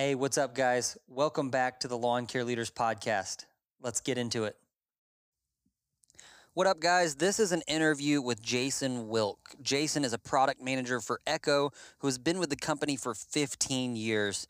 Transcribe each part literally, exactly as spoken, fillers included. Hey, what's up, guys? Welcome back to the Lawn Care Leaders Podcast. Let's get into it. What up, guys? This is an interview with Jason Wilk. Jason is a product manager for Echo who has been with the company for fifteen years.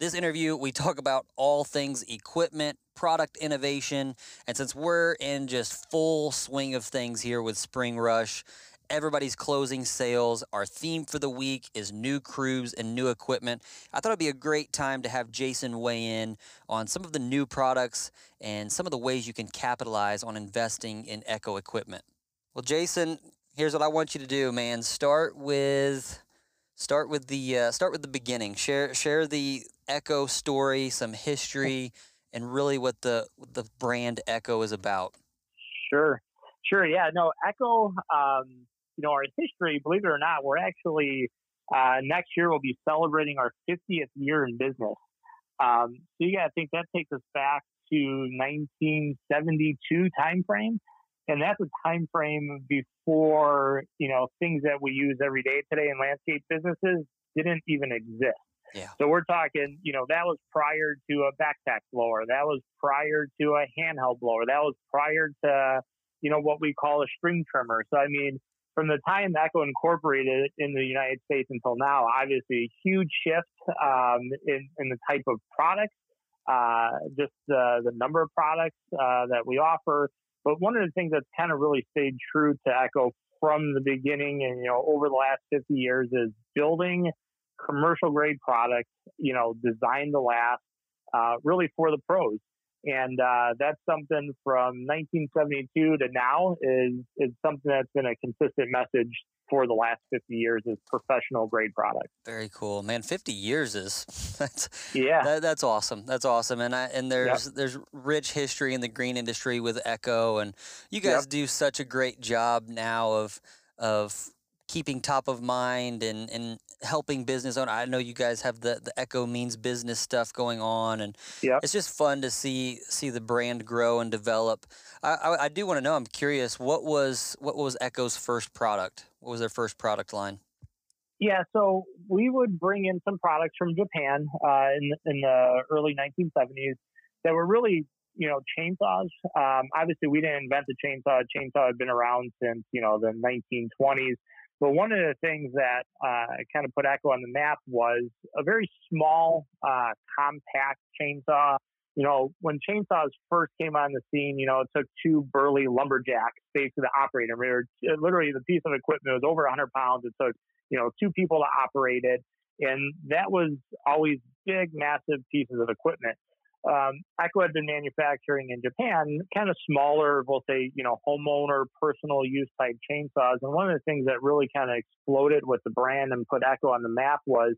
This interview, we talk about all things equipment, product innovation, and since we're in just full swing of things here with Spring Rush, everybody's closing sales. Our theme for the week is new crews and new equipment. I thought it'd be a great time to have Jason weigh in on some of the new products and some of the ways you can capitalize on investing in Echo equipment. Well, Jason, here's what I want you to do, man. Start with start with the uh, start with the beginning. Share share the Echo story, some history, and really what the the brand Echo is about. Sure, sure, yeah, no, Echo. Um... You know, our history, believe it or not, we're actually, uh, next year we'll be celebrating our fiftieth year in business. Um, so you got to think that takes us back to nineteen seventy-two timeframe. And that's a timeframe before, you know, things that we use every day today in landscape businesses didn't even exist. Yeah. So we're talking, you know, that was prior to a backpack blower. That was prior to a handheld blower. That was prior to, you know, what we call a string trimmer. So, I mean, from the time Echo incorporated in the United States until now, obviously a huge shift um, in, in the type of products, uh, just uh, the number of products uh, that we offer. But one of the things that's kind of really stayed true to Echo from the beginning and, you know, over the last fifty years is building commercial grade products, you know, designed to last uh, really for the pros. And uh, that's something from nineteen seventy-two to now is is something that's been a consistent message for the last fifty years is professional grade products. Very cool, man. fifty years is that's yeah, that, that's awesome. That's awesome. And I and there's yep. there's rich history in the green industry with Echo, and you guys yep. do such a great job now of of keeping top of mind and and. helping business owners. I know you guys have the, the Echo Means Business stuff going on, and yep. it's just fun to see see the brand grow and develop. I, I, I do want to know, I'm curious, what was what was Echo's first product? What was their first product line? Yeah, so we would bring in some products from Japan uh, in, in the early nineteen seventies that were really, you know, chainsaws. Um, obviously, we didn't invent the chainsaw. Chainsaw had been around since, you know, the nineteen twenties. But one of the things that uh, kind of put Echo on the map was a very small, uh, compact chainsaw. You know, when chainsaws first came on the scene, you know, it took two burly lumberjacks basically to operate them. Literally, the piece of equipment was over one hundred pounds. It took, you know, two people to operate it. And that was always big, massive pieces of equipment. Um, Echo had been manufacturing in Japan, kind of smaller, we'll say, you know, homeowner, personal use type chainsaws. And one of the things that really kind of exploded with the brand and put Echo on the map was,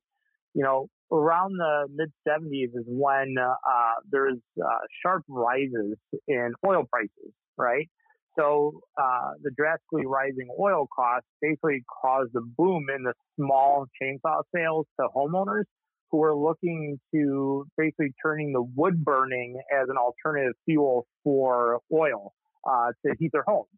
you know, around the mid seventies is when uh, there's uh, sharp rises in oil prices, right? So uh, the drastically rising oil costs basically caused a boom in the small chainsaw sales to homeowners who are looking to basically turning the wood burning as an alternative fuel for oil uh, to heat their homes.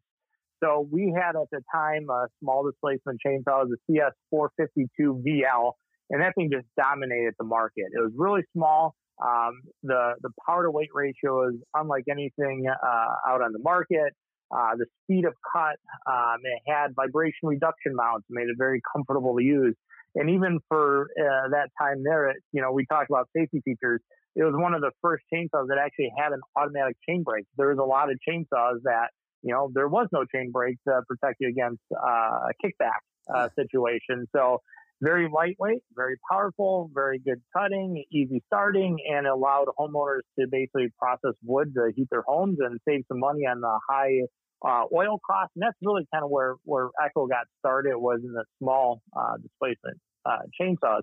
So we had at the time a small displacement chainsaw, the C S four fifty-two V L, and that thing just dominated the market. It was really small. Um, the the power to weight ratio is unlike anything uh, out on the market. Uh, the speed of cut, um, it had vibration reduction mounts, made it very comfortable to use. And even for uh, that time there, it, you know, we talked about safety features. It was one of the first chainsaws that actually had an automatic chain brake. There was a lot of chainsaws that, you know, there was no chain brake to protect you against uh, a kickback uh, situation. So very lightweight, very powerful, very good cutting, easy starting, and allowed homeowners to basically process wood to heat their homes and save some money on the high Uh, oil costs, and that's really kind of where, where Echo got started, was in the small uh, displacement uh, chainsaws.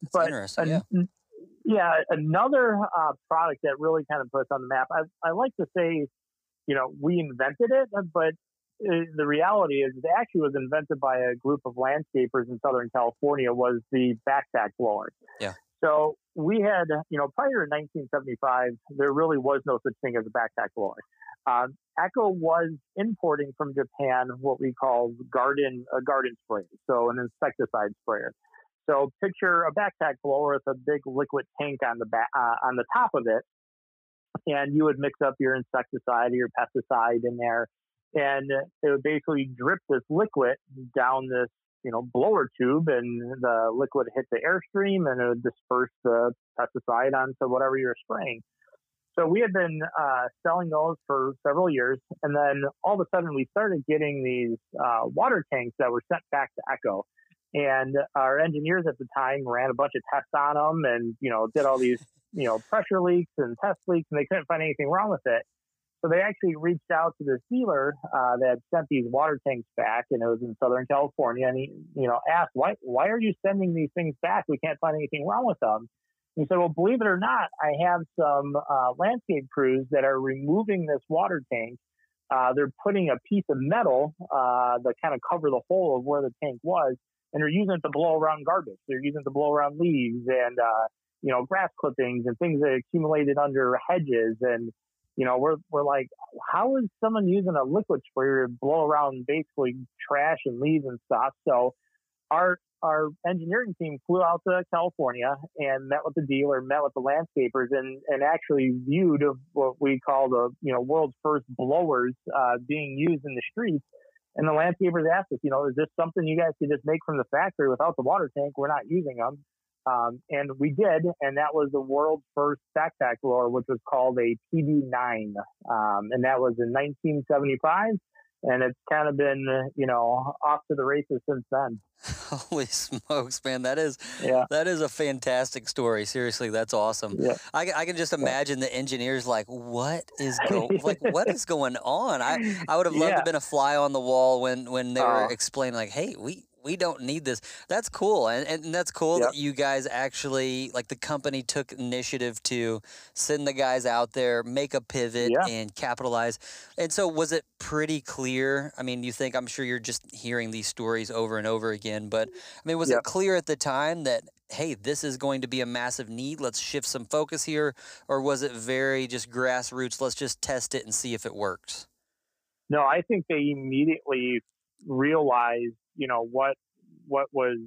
That's but interesting, an, yeah. yeah, another uh, product that really kind of puts on the map, I, I like to say, you know, we invented it, but it, the reality is it actually was invented by a group of landscapers in Southern California, was the backpack blower. Yeah. So we had, you know, prior to nineteen seventy-five, there really was no such thing as a backpack blower. Um, Echo was importing from Japan what we call garden, a garden sprayer, so an insecticide sprayer. So picture a backpack blower with a big liquid tank on the back, uh, on the top of it, and you would mix up your insecticide or your pesticide in there, and it would basically drip this liquid down this, you know, blower tube, and the liquid hit the airstream and it would disperse the pesticide onto whatever you're spraying. So we had been uh, selling those for several years, and then all of a sudden we started getting these uh, water tanks that were sent back to Echo. And our engineers at the time ran a bunch of tests on them, and you know, did all these you know pressure leaks and test leaks, and they couldn't find anything wrong with it. So they actually reached out to this dealer uh, that sent these water tanks back, and it was in Southern California. And he, you know, asked, "Why, why are you sending these things back? We can't find anything wrong with them." And he said, "Well, believe it or not, I have some uh, landscape crews that are removing this water tank. Uh, they're putting a piece of metal uh, that kind of cover the hole of where the tank was, and they're using it to blow around garbage. They're using it to blow around leaves and uh, you know, grass clippings and things that accumulated under hedges and." You know, we're we're like, how is someone using a liquid sprayer to blow around basically trash and leaves and stuff? So our our engineering team flew out to California and met with the dealer, met with the landscapers, and and actually viewed what we call the you know world's first blowers uh, being used in the streets. And the landscapers asked us, you know, is this something you guys could just make from the factory without the water tank? We're not using them. Um, and we did, and that was the world's first backpack blower, which was called a T D nine, um, and that was in nineteen seventy-five, and it's kind of been, you know, off to the races since then. Holy smokes, man! That is, yeah. that is a fantastic story. Seriously, that's awesome. Yeah. I, I can just imagine the engineers like, what is go- like, what is going on? I, I would have loved yeah. to have been a fly on the wall when when they uh, were explaining, like, hey, we. we don't need this. That's cool. And and that's cool yep. that you guys actually, like the company took initiative to send the guys out there, make a pivot yeah. and capitalize. And so was it pretty clear? I mean, you think, I'm sure you're just hearing these stories over and over again, but I mean, was yep. it clear at the time that, hey, this is going to be a massive need, let's shift some focus here? Or was it very just grassroots, let's just test it and see if it works? No, I think they immediately realized you know, what, what was,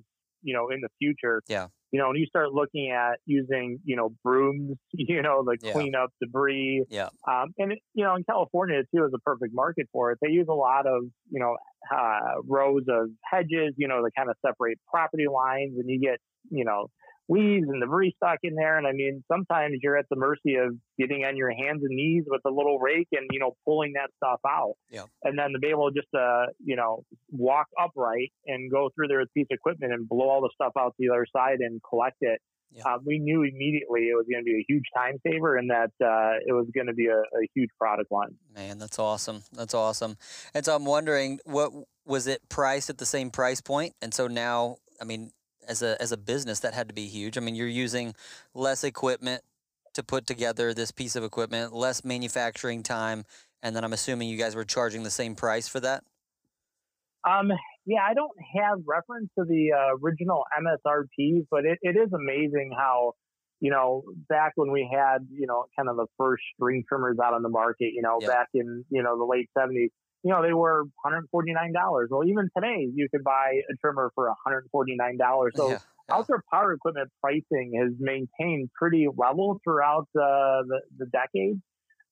you know, in the future, yeah. you know, when you start looking at using, you know, brooms, you know, like yeah. clean up debris. Yeah. Um, and, it, you know, in California too, is a perfect market for it. They use a lot of, you know, uh, rows of hedges, you know, that kind of separate property lines, and you get, you know, leaves and debris stuck in there. And I mean, sometimes you're at the mercy of getting on your hands and knees with a little rake and, you know, pulling that stuff out. Yeah. And then to be able to just, uh, you know, walk upright and go through there with a piece of equipment and blow all the stuff out the other side and collect it. Yeah. Uh, we knew immediately it was going to be a huge time saver and that uh, it was going to be a, a huge product line. Man, that's awesome. That's awesome. And so I'm wondering, what was it priced at the same price point? And so now, I mean, as a as a business, that had to be huge. I mean, you're using less equipment to put together this piece of equipment, less manufacturing time, and then I'm assuming you guys were charging the same price for that? Um, yeah, I don't have reference to the uh, original M S R P, but it, it is amazing how, you know, back when we had, you know, kind of the first string trimmers out on the market, you know, yep. back in, you know, the late seventies, you know, they were one hundred forty-nine dollars. Well, even today, you could buy a trimmer for one hundred forty-nine dollars. So yeah, yeah. outdoor power equipment pricing has maintained pretty level throughout uh, the, the decade.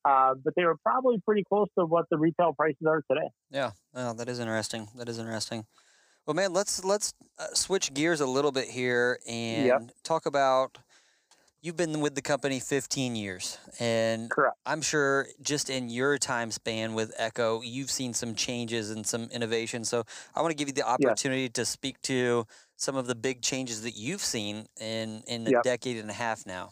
Uh, but they were probably pretty close to what the retail prices are today. Yeah, oh, that is interesting. That is interesting. Well, man, let's, let's uh, switch gears a little bit here and yep. talk about... You've been with the company fifteen years, and Correct. I'm sure just in your time span with Echo, you've seen some changes and some innovation. So I want to give you the opportunity yeah. to speak to some of the big changes that you've seen in, in a yep. decade and a half now.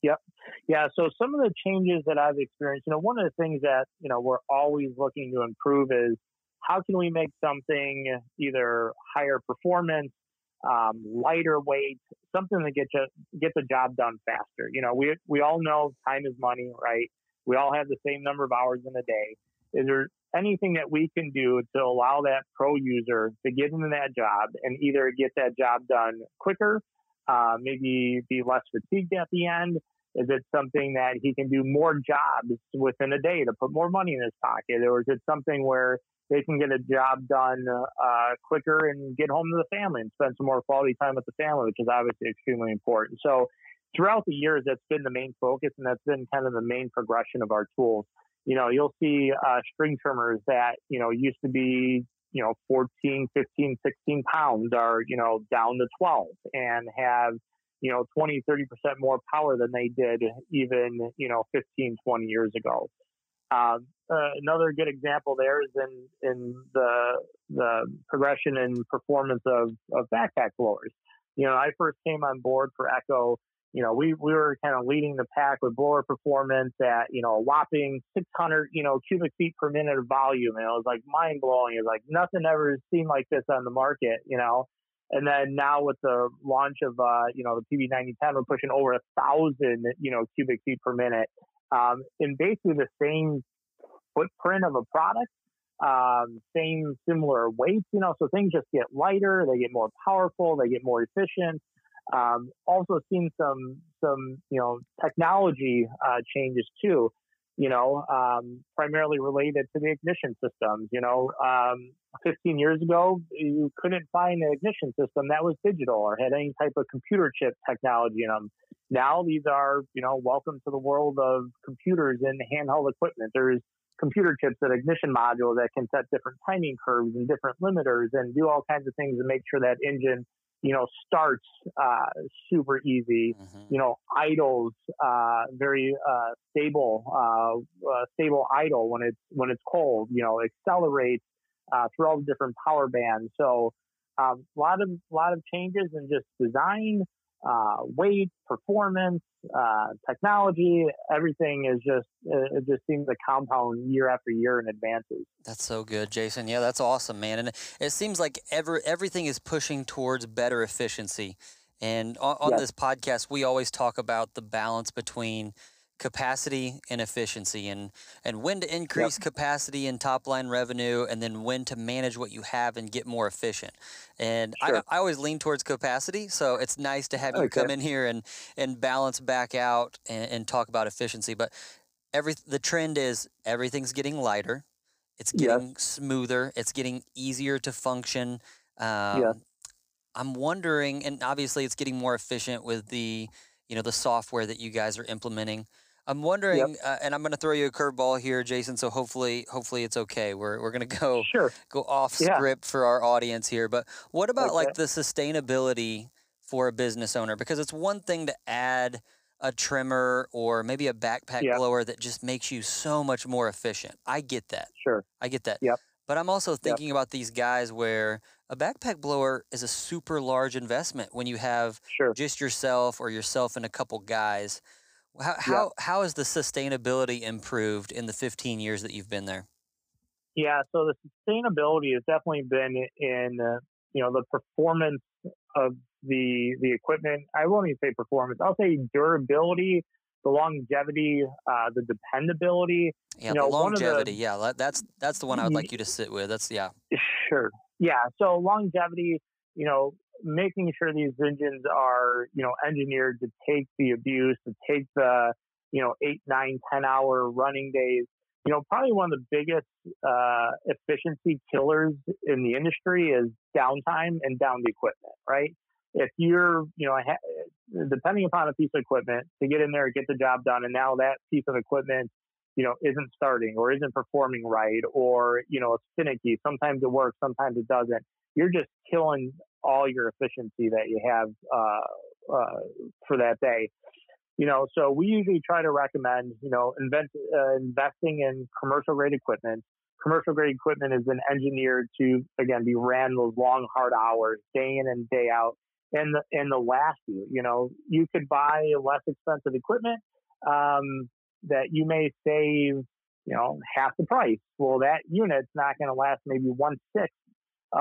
Yep. Yeah. So some of the changes that I've experienced, you know, one of the things that, you know, we're always looking to improve is how can we make something either higher performance, um, lighter weight, something that gets you, get the job done faster. You know, we, we all know time is money, right? We all have the same number of hours in a day. Is there anything that we can do to allow that pro user to get into that job and either get that job done quicker, uh, maybe be less fatigued at the end? Is it something that he can do more jobs within a day to put more money in his pocket? Or is it something where they can get a job done uh, quicker and get home to the family and spend some more quality time with the family, which is obviously extremely important. So throughout the years, that's been the main focus, and that's been kind of the main progression of our tools. You know, you'll see uh, string trimmers that, you know, used to be, you know, fourteen, fifteen, sixteen pounds are, you know, down to twelve and have, you know, twenty, thirty percent more power than they did even, you know, fifteen, twenty years ago. Um, uh, another good example there is in, in the, the progression and performance of, of backpack blowers. You know, I first came on board for Echo, you know, we, we were kind of leading the pack with blower performance at, you know, a whopping six hundred, you know, cubic feet per minute of volume. And it was like mind blowing. It's like nothing ever seen like this on the market, you know? And then now with the launch of, uh, you know, the P B ninety ten, we're pushing over a thousand, you know, cubic feet per minute. Um, in basically the same footprint of a product, um, same similar weights, you know, so things just get lighter, they get more powerful, they get more efficient. Um, also seen some, some, you know, technology, uh, changes too, you know, um, primarily related to the ignition systems. You know, um, fifteen years ago, you couldn't find an ignition system that was digital or had any type of computer chip technology in them. Now these are, you know, welcome to the world of computers and handheld equipment. There's computer chips that ignition modules that can set different timing curves and different limiters and do all kinds of things to make sure that engine, you know, starts uh, super easy, mm-hmm. you know, idles uh, very uh, stable, uh, uh, stable idle when it's, when it's cold, you know, accelerates Uh, through all the different power bands. So a um, lot of lot of changes in just design, uh, weight, performance, uh, technology. Everything is just uh, it just seems to compound year after year in advances. That's so good, Jason. Yeah, that's awesome, man. And it seems like ever everything is pushing towards better efficiency. And on, on yes. this podcast, we always talk about the balance between capacity and efficiency, and and when to increase yep. capacity and top line revenue, and then when to manage what you have and get more efficient. And sure. I, I always lean towards capacity, so it's nice to have okay. you come in here and and balance back out and, and talk about efficiency. But every the trend is everything's getting lighter, it's getting yes. smoother, it's getting easier to function. um, yeah. I'm wondering, and obviously it's getting more efficient with the you know the software that you guys are implementing. I'm wondering, yep. uh, and I'm going to throw you a curveball here, Jason. So hopefully, hopefully it's okay. We're we're going to go sure. go off yeah. script for our audience here. But what about okay. like the sustainability for a business owner? Because it's one thing to add a trimmer or maybe a backpack yep. blower that just makes you so much more efficient. I get that. Sure, I get that. Yep. But I'm also thinking yep. about these guys where a backpack blower is a super large investment when you have sure. just yourself or yourself and a couple guys. How how yeah. how has the sustainability improved in the fifteen years that you've been there? Yeah, so the sustainability has definitely been in uh, you know the performance of the the equipment. I won't even say performance. I'll say durability, the longevity, uh, the dependability. Yeah, you know, the longevity. The, yeah, that's that's the one I would like you to sit with. That's yeah. Sure. Yeah. So longevity. You know, making sure these engines are, you know, engineered to take the abuse, to take the, you know, eight, nine, ten hour running days. You know, probably one of the biggest uh, efficiency killers in the industry is downtime and downed equipment, right? If you're, you know, depending upon a piece of equipment to get in there and get the job done, and now that piece of equipment, you know, isn't starting or isn't performing right, or, you know, it's finicky. Sometimes it works, sometimes it doesn't. You're just killing all your efficiency that you have uh, uh, for that day. You know, so we usually try to recommend, you know, invent, uh, investing in commercial grade equipment. Commercial grade equipment has been engineered to, again, be ran those long, hard hours, day in and day out, and the, and the last you. You know, you could buy less expensive equipment um, that you may save, you know, half the price. Well, that unit's not going to last maybe one sixth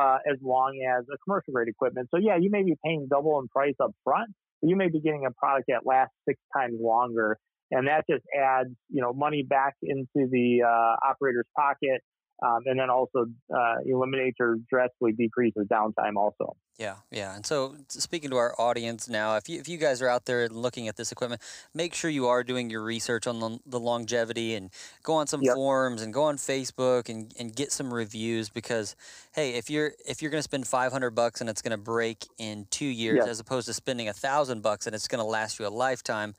Uh, as long as a commercial grade equipment. So yeah, you may be paying double in price up front, but you may be getting a product that lasts six times longer. And that just adds, you know, money back into the uh, operator's pocket. Um, and then also uh, eliminates or drastically decreases downtime also. Yeah, yeah. And so speaking to our audience now, if you, if you guys are out there looking at this equipment, make sure you are doing your research on the, the longevity, and go on some yep. forums and go on Facebook and, and get some reviews, because, hey, if you're if you're going to spend five hundred bucks and it's going to break in two years yep. as opposed to spending one thousand bucks and it's going to last you a lifetime,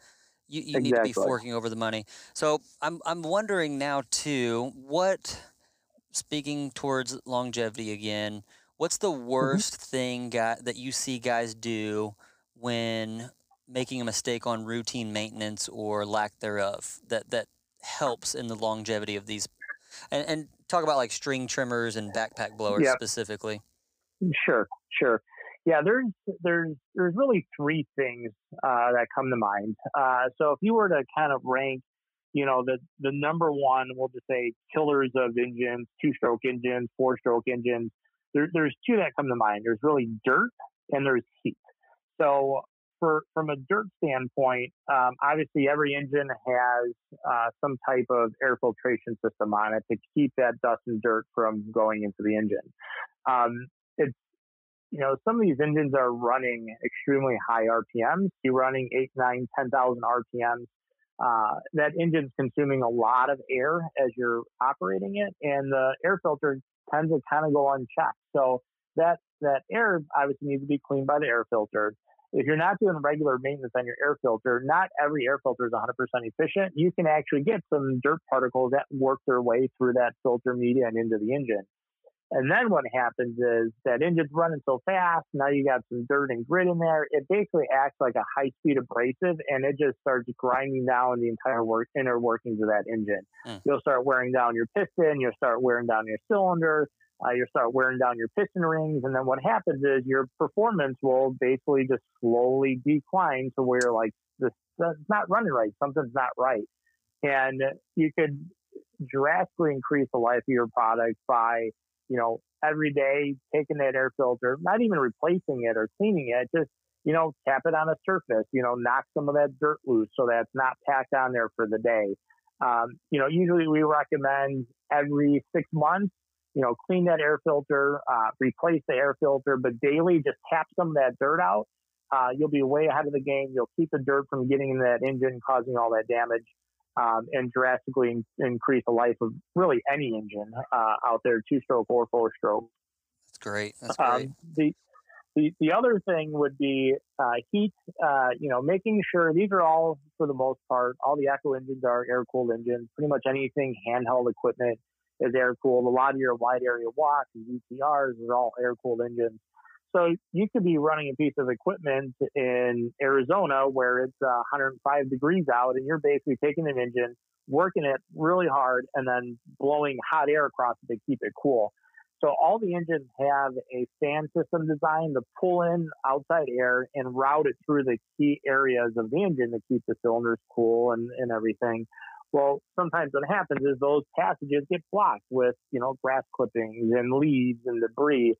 you, you exactly. need to be forking over the money. So I'm I'm wondering now, too, what... Speaking towards longevity again, what's the worst mm-hmm. thing guy, that you see guys do when making a mistake on routine maintenance or lack thereof that, that helps in the longevity of these? And, and talk about like string trimmers and backpack blowers yeah. specifically. Sure, sure. Yeah, there's there's there's really three things uh, that come to mind. Uh, so if you were to kind of rank, you know, the, the number one, we'll just say killers of engines, two-stroke engines, four-stroke engines. There, there's two that come to mind. There's really dirt and there's heat. So for from a dirt standpoint, um, obviously every engine has uh, some type of air filtration system on it to keep that dust and dirt from going into the engine. Um, it's, you know, some of these engines are running extremely high R P Ms. You're running eight, nine, ten thousand R P Ms. Uh, that engine's consuming a lot of air as you're operating it, and the air filter tends to kind of go unchecked. So that, that air obviously needs to be cleaned by the air filter. If you're not doing regular maintenance on your air filter, not every air filter is one hundred percent efficient. You can actually get some dirt particles that work their way through that filter media and into the engine. And then what happens is that engine's running so fast, now you got some dirt and grit in there. It basically acts like a high-speed abrasive, and it just starts grinding down the entire work, inner workings of that engine. Mm. You'll start wearing down your piston. You'll start wearing down your cylinder. Uh, you'll start wearing down your piston rings. And then what happens is your performance will basically just slowly decline to where, like, this, it's not running right. Something's not right. And you could drastically increase the life of your product by, you know, every day taking that air filter, not even replacing it or cleaning it, just, you know, tap it on a surface, you know, knock some of that dirt loose so that's not packed on there for the day. Um, you know, usually we recommend every six months, you know, clean that air filter, uh, replace the air filter, but daily just tap some of that dirt out. Uh, you'll be way ahead of the game. You'll keep the dirt from getting in that engine, causing all that damage. Um, and drastically in- increase the life of really any engine uh, out there, two-stroke or four-stroke. That's great. That's great. Um, the, the the other thing would be uh, heat. Uh, you know, making sure these are all, for the most part, all the Echo engines are air-cooled engines. Pretty much anything handheld equipment is air-cooled. A lot of your wide-area walks and V T Rs are all air-cooled engines. So you could be running a piece of equipment in Arizona where it's uh, one hundred five degrees out, and you're basically taking an engine, working it really hard, and then blowing hot air across it to keep it cool. So all the engines have a fan system designed to pull in outside air and route it through the key areas of the engine to keep the cylinders cool and, and everything. Well, sometimes what happens is those passages get blocked with, you know, grass clippings and leaves and debris.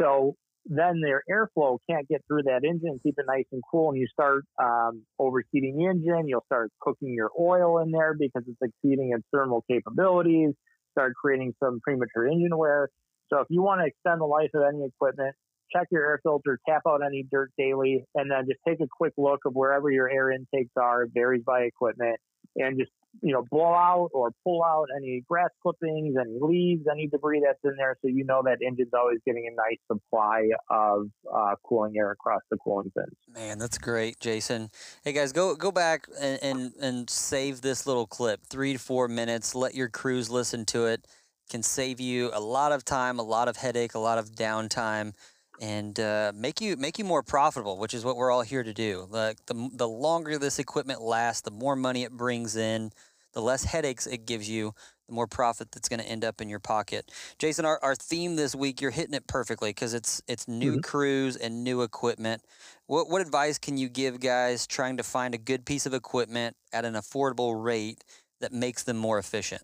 So then their airflow can't get through that engine, keep it nice and cool, and you start um, overheating the engine. You'll start cooking your oil in there because it's exceeding its thermal capabilities, start creating some premature engine wear. So if you want to extend the life of any equipment, check your air filter, tap out any dirt daily, and then just take a quick look of wherever your air intakes are. It varies by equipment, and just, you know, blow out or pull out any grass clippings, any leaves, any debris that's in there, so you know that engine's always getting a nice supply of uh, cooling air across the cooling fins. Man, that's great, Jason. Hey, guys, go go back and, and, and save this little clip, three to four minutes. Let your crews listen to it. Can save you a lot of time, a lot of headache, a lot of downtime, and uh, make you make you more profitable, which is what we're all here to do. Like the the longer this equipment lasts, the more money it brings in, the less headaches it gives you, the more profit that's going to end up in your pocket. Jason, our, our theme this week, you're hitting it perfectly because it's it's new mm-hmm. crews and new equipment. What what advice can you give guys trying to find a good piece of equipment at an affordable rate that makes them more efficient?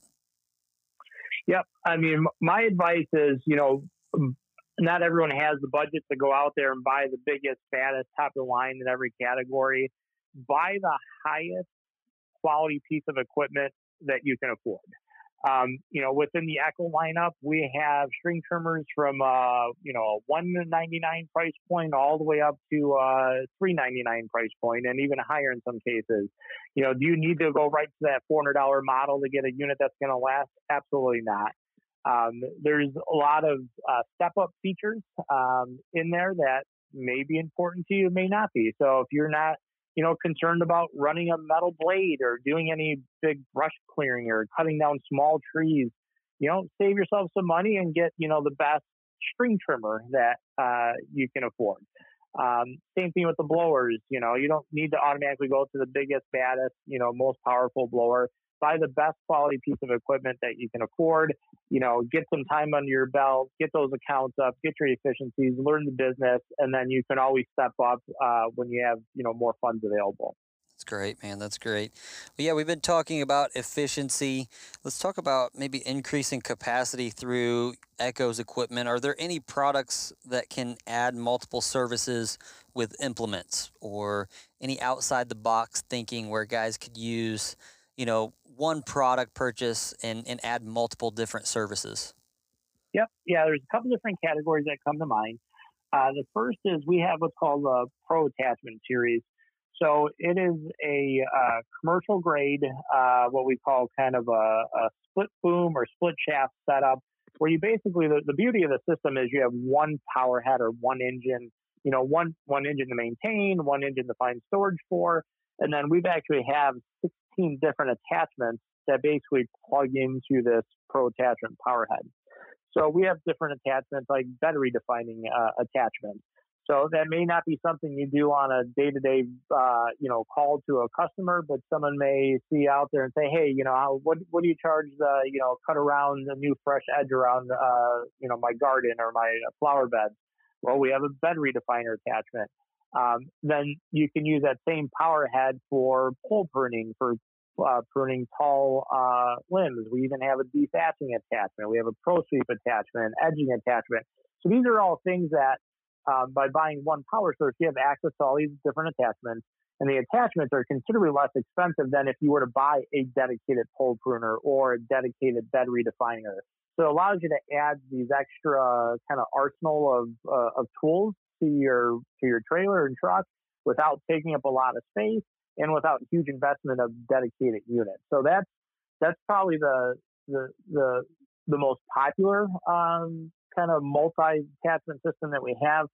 Yep. I mean, my advice is, you know, not everyone has the budget to go out there and buy the biggest, fattest, top of the line in every category. Buy the highest quality piece of equipment that you can afford. Um, you know, within the Echo lineup, we have string trimmers from, uh, you know, a one ninety-nine price point all the way up to a three ninety-nine price point and even higher in some cases. You know, do you need to go right to that four hundred dollar model to get a unit that's going to last? Absolutely not. Um, there's a lot of uh, step-up features um, in there that may be important to you, may not be. So if you're not, you know, concerned about running a metal blade or doing any big brush clearing or cutting down small trees, you know, save yourself some money and get, you know, the best string trimmer that uh, you can afford. Um, same thing with the blowers. You know, you don't need to automatically go to the biggest, baddest, you know, most powerful blower. Buy the best quality piece of equipment that you can afford. You know, get some time under your belt, get those accounts up, get your efficiencies, learn the business, and then you can always step up uh, when you have, you know, more funds available. That's great, man. That's great. Well, yeah, we've been talking about efficiency. Let's talk about maybe increasing capacity through Echo's equipment. Are there any products that can add multiple services with implements, or any outside-the-box thinking where guys could use, you know, one product purchase and, and add multiple different services? Yep. Yeah, there's a couple different categories that come to mind. Uh, the first is we have what's called the Pro Attachment Series. So it is a uh, commercial grade, uh, what we call kind of a, a split boom or split shaft setup, where you basically, the, the beauty of the system is you have one power head or one engine, you know, one, one engine to maintain, one engine to find storage for. And then we've actually have sixteen different attachments that basically plug into this Pro Attachment power head. So we have different attachments, like battery defining uh, attachments. So that may not be something you do on a day-to-day, uh, you know, call to a customer, but someone may see out there and say, hey, you know, what what do you charge the, you know, cut around a new fresh edge around, uh, you know, my garden or my flower bed? Well, we have a battery definer attachment. Um, then you can use that same power head for pole pruning, for uh, pruning tall uh, limbs. We even have a defacing attachment. We have a pro sweep attachment, an edging attachment. So these are all things that uh, by buying one power source, you have access to all these different attachments. And the attachments are considerably less expensive than if you were to buy a dedicated pole pruner or a dedicated bed redefiner. So it allows you to add these extra kind of arsenal of, uh, of tools to your to your trailer and truck without taking up a lot of space and without huge investment of dedicated units. So that's that's probably the the the, the most popular um, kind of multi-attachment system that we have.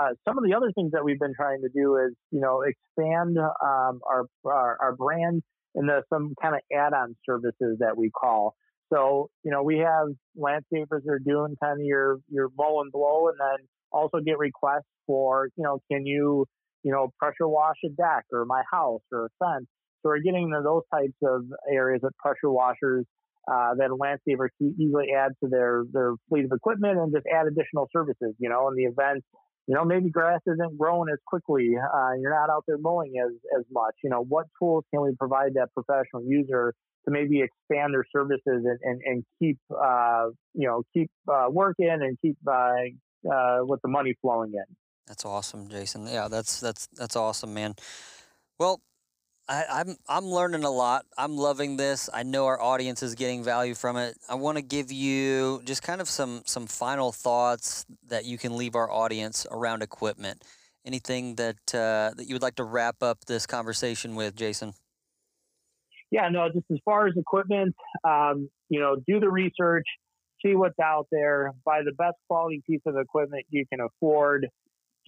Uh, some of the other things that we've been trying to do is, you know, expand um, our, our our brand into some kind of add-on services that we call. So, you know, we have landscapers that are doing kind of your your mow and blow, and then also get requests for, you know, can you, you know, pressure wash a deck or my house or a fence? So we're getting into those types of areas of pressure washers uh, that a landscaper can easily add to their, their fleet of equipment and just add additional services, you know, in the event, you know, maybe grass isn't growing as quickly. Uh, you're not out there mowing as, as much. You know, what tools can we provide that professional user to maybe expand their services and, and, and keep, uh, you know, keep uh, working and keep uh, Uh, with the money flowing in. That's awesome, Jason. Yeah, that's that's that's awesome, man. Well, I, I'm I'm learning a lot. I'm loving this. I know our audience is getting value from it. I want to give you just kind of some some final thoughts that you can leave our audience around equipment. Anything that uh, that you would like to wrap up this conversation with, Jason? Yeah, no. Just as far as equipment, um, you know, do the research. See what's out there, buy the best quality piece of equipment you can afford,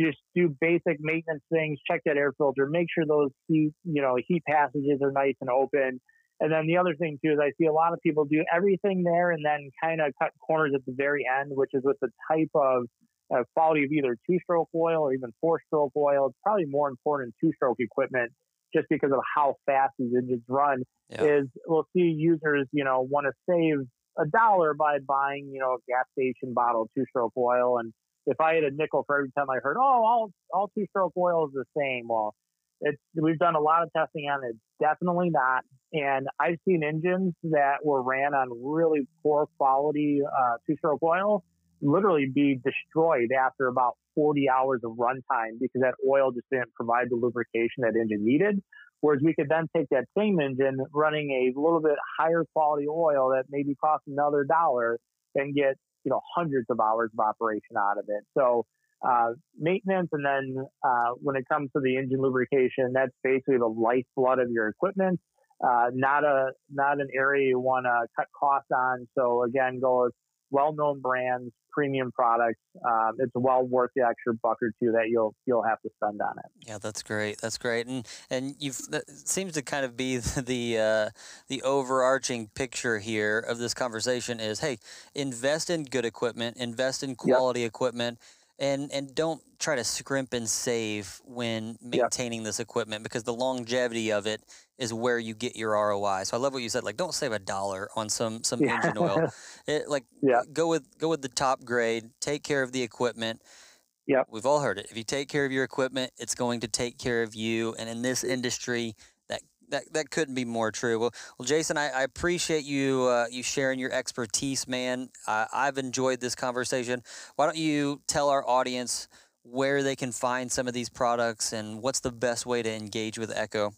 just do basic maintenance things, check that air filter, make sure those heat, you know, heat passages are nice and open. And then the other thing too, is I see a lot of people do everything there and then kind of cut corners at the very end, which is with the type of uh, quality of either two-stroke oil or even four-stroke oil. It's probably more important in two-stroke equipment just because of how fast these engines run. Yeah. Is we'll see users, you know, want to save a dollar by buying, you know, a gas station bottle of two-stroke oil. And if I had a nickel for every time I heard, oh, all, all two-stroke oil is the same. Well, it's, we've done a lot of testing on it. It's definitely not. And I've seen engines that were ran on really poor quality uh, two-stroke oil literally be destroyed after about forty hours of runtime because that oil just didn't provide the lubrication that engine needed, Whereas we could then take that same engine running a little bit higher quality oil that maybe costs another dollar and get, you know, hundreds of hours of operation out of it. So uh, maintenance, and then uh, when it comes to the engine lubrication, that's basically the lifeblood of your equipment. Uh, not a not an area you want to cut costs on. So again, go with well-known brands, premium products. Um, it's well worth the extra buck or two that you'll you'll have to spend on it. Yeah, that's great. That's great, and and you've that seems to kind of be the the, uh, the overarching picture here of this conversation is, hey, invest in good equipment, invest in quality yep. equipment, and and don't try to scrimp and save when maintaining yep. this equipment, because the longevity of it is where you get your R O I. So I love what you said. Like, don't save a dollar on some some yeah. engine oil. It, like, yeah. go with go with the top grade. Take care of the equipment. Yeah, we've all heard it. If you take care of your equipment, it's going to take care of you. And in this industry, that that, that couldn't be more true. Well, well, Jason, I, I appreciate you uh, you sharing your expertise, man. Uh, I've enjoyed this conversation. Why don't you tell our audience where they can find some of these products and what's the best way to engage with Echo?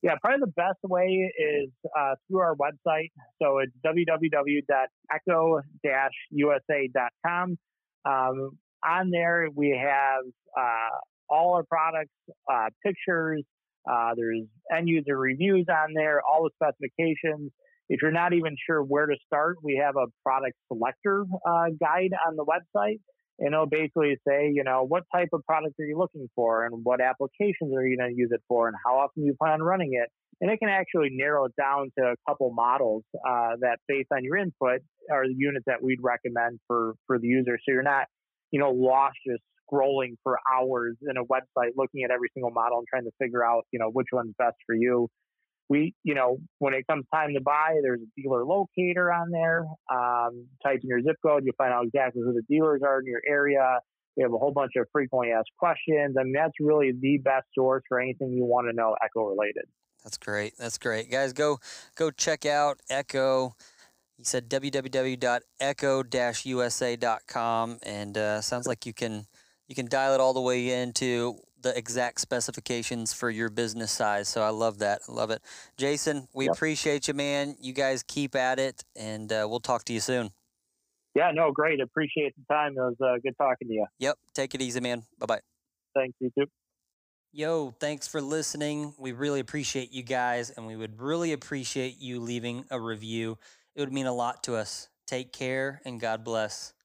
Yeah, probably the best way is uh, through our website. So it's w w w dot echo dash u s a dot com. Um, on there, we have uh, all our products, uh, pictures. Uh, there's end-user reviews on there, all the specifications. If you're not even sure where to start, we have a product selector uh, guide on the website. And it'll basically say, you know, what type of product are you looking for and what applications are you going to use it for and how often you plan on running it. And it can actually narrow it down to a couple models uh, that, based on your input, are the units that we'd recommend for, for the user. So you're not, you know, lost just scrolling for hours in a website looking at every single model and trying to figure out, you know, which one's best for you. We, you know, when it comes time to buy, there's a dealer locator on there. Um, type in your zip code, you'll find out exactly who the dealers are in your area. We have a whole bunch of frequently asked questions. I mean, that's really the best source for anything you want to know Echo related. That's great. That's great. Guys, go go check out Echo. You said w w w dot echo dash u s a dot com, and uh, sounds like you can you can dial it all the way into the exact specifications for your business size. So I love that. I love it. Jason, we yep. appreciate you, man. You guys keep at it, and uh, we'll talk to you soon. Yeah, no, great. Appreciate the time. It was uh, good talking to you. Yep. Take it easy, man. Bye-bye. Thanks, you too. Yo, thanks for listening. We really appreciate you guys, and we would really appreciate you leaving a review. It would mean a lot to us. Take care, and God bless.